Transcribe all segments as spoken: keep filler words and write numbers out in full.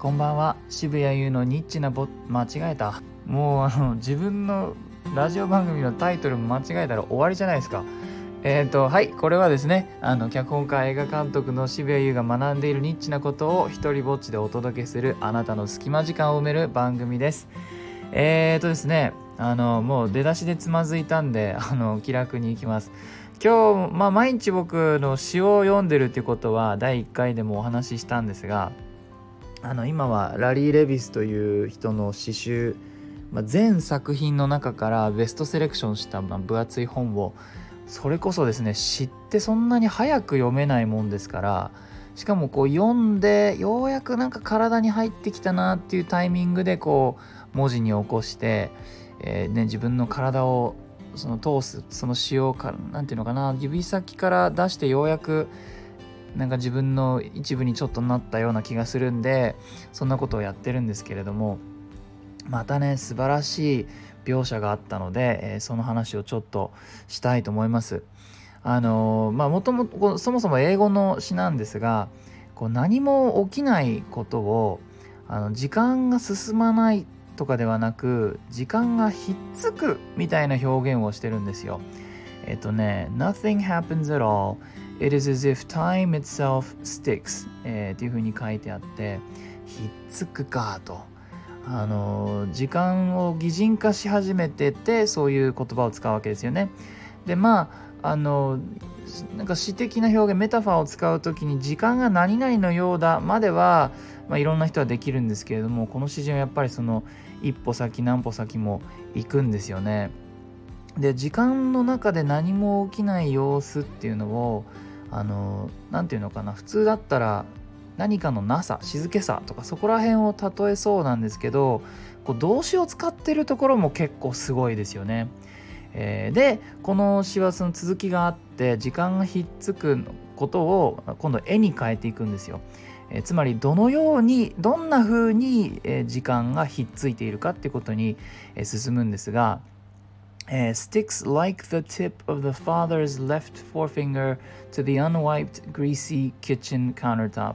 こんばんは。渋谷優のニッチなぼ間違えた。もうあの自分のラジオ番組のタイトル間違えたら終わりじゃないですか。えーとはいこれはですね、あの脚本家映画監督の渋谷優が学んでいるニッチなことを一人ぼっちでお届けする、あなたの隙間時間を埋める番組です。えーとですねあのもう出だしでつまずいたんで、あの気楽にいきます。今日、まあ、毎日僕の詩を読んでるっていうことはだいいっかいでもお話ししたんですが、あの今はラリー・レビスという人の詩集、まあ、全作品の中からベストセレクションした分厚い本を、それこそですね、詩ってそんなに早く読めないもんですから、しかもこう読んでようやくなんか体に入ってきたなっていうタイミングでこう文字に起こして、えーね、自分の体をその通す、その詩をか、なんていうのかな、指先から出してようやくなんか自分の一部にちょっとなったような気がするんで、そんなことをやってるんですけれども、またね素晴らしい描写があったので、えー、その話をちょっとしたいと思います。あのー、まあもともとそもそも英語の詩なんですが、こう何も起きないことを、あの時間が進まないとかではなく、時間がひっつくみたいな表現をしてるんですよ。えっとね Nothing happens at all. It is as if time itself sticks、えー、っていう風に書いてあって、ひっつくかと、あの時間を擬人化し始めてて、そういう言葉を使うわけですよね。でまああのなんか詩的な表現、メタファーを使うときに時間が何々のようだまでは、まあ、いろんな人はできるんですけれども、この詩人はやっぱりその一歩先何歩先も行くんですよね。で時間の中で何も起きない様子っていうのを、あのなんていうのかな、普通だったら何かのなさ、静けさとかそこら辺を例えそうなんですけど、こう動詞を使ってるところも結構すごいですよね。えー、でこの詩はその続きがあって、時間がひっつくことを今度絵に変えていくんですよ。えー、つまりどのように、どんな風に時間がひっついているかってことに進むんですが、Sticks like the tip of the father's left forefinger to the unwiped greasy kitchen countertop、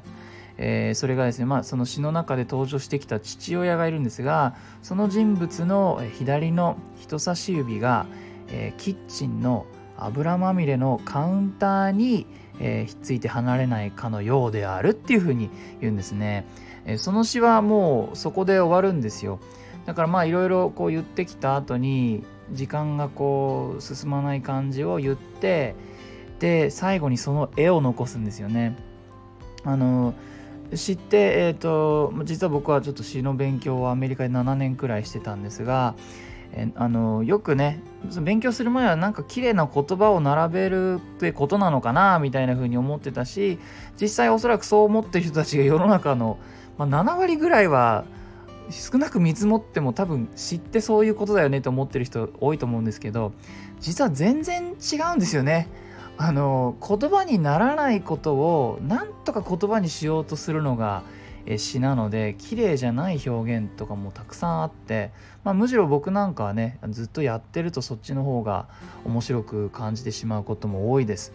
えー、それがですね、まあ、その詩の中で登場してきた父親がいるんですが、その人物の左の人差し指が、えー、キッチンの油まみれのカウンターに、えー、ひっついて離れないかのようであるっていうふうに言うんですね。えー、その詩はもうそこで終わるんですよ。だからまあいろいろこう言ってきた後に、時間がこう進まない感じを言って、で最後にその絵を残すんですよね。あの詩って、えーと、実は僕はちょっと詩の勉強をアメリカでななねんくらいしてたんですが、えあのよくね、勉強する前はなんか綺麗な言葉を並べるってことなのかなみたいな風に思ってたし、実際おそらくそう思ってる人たちが世の中の、まあ、ななわりぐらいは少なく見積もっても多分知ってそういうことだよねと思ってる人多いと思うんですけど、実は全然違うんですよね。あの言葉にならないことをなんとか言葉にしようとするのが詩なので、綺麗じゃない表現とかもたくさんあって、まあ、むしろ僕なんかはね、ずっとやってるとそっちの方が面白く感じてしまうことも多いです。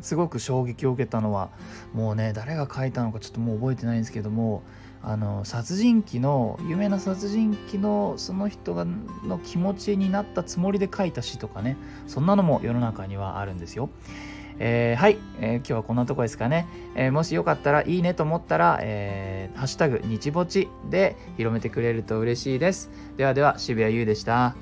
すごく衝撃を受けたのは、もうね誰が書いたのかちょっともう覚えてないんですけども、あの殺人鬼の有名な殺人鬼のその人がの気持ちになったつもりで書いた詩とかね、そんなのも世の中にはあるんですよ。えー、はい、えー、今日はこんなとこですかね。えー、もしよかったらいいねと思ったら、えー、ハッシュタグ日ぼちで広めてくれると嬉しいです。ではでは、渋谷優でした。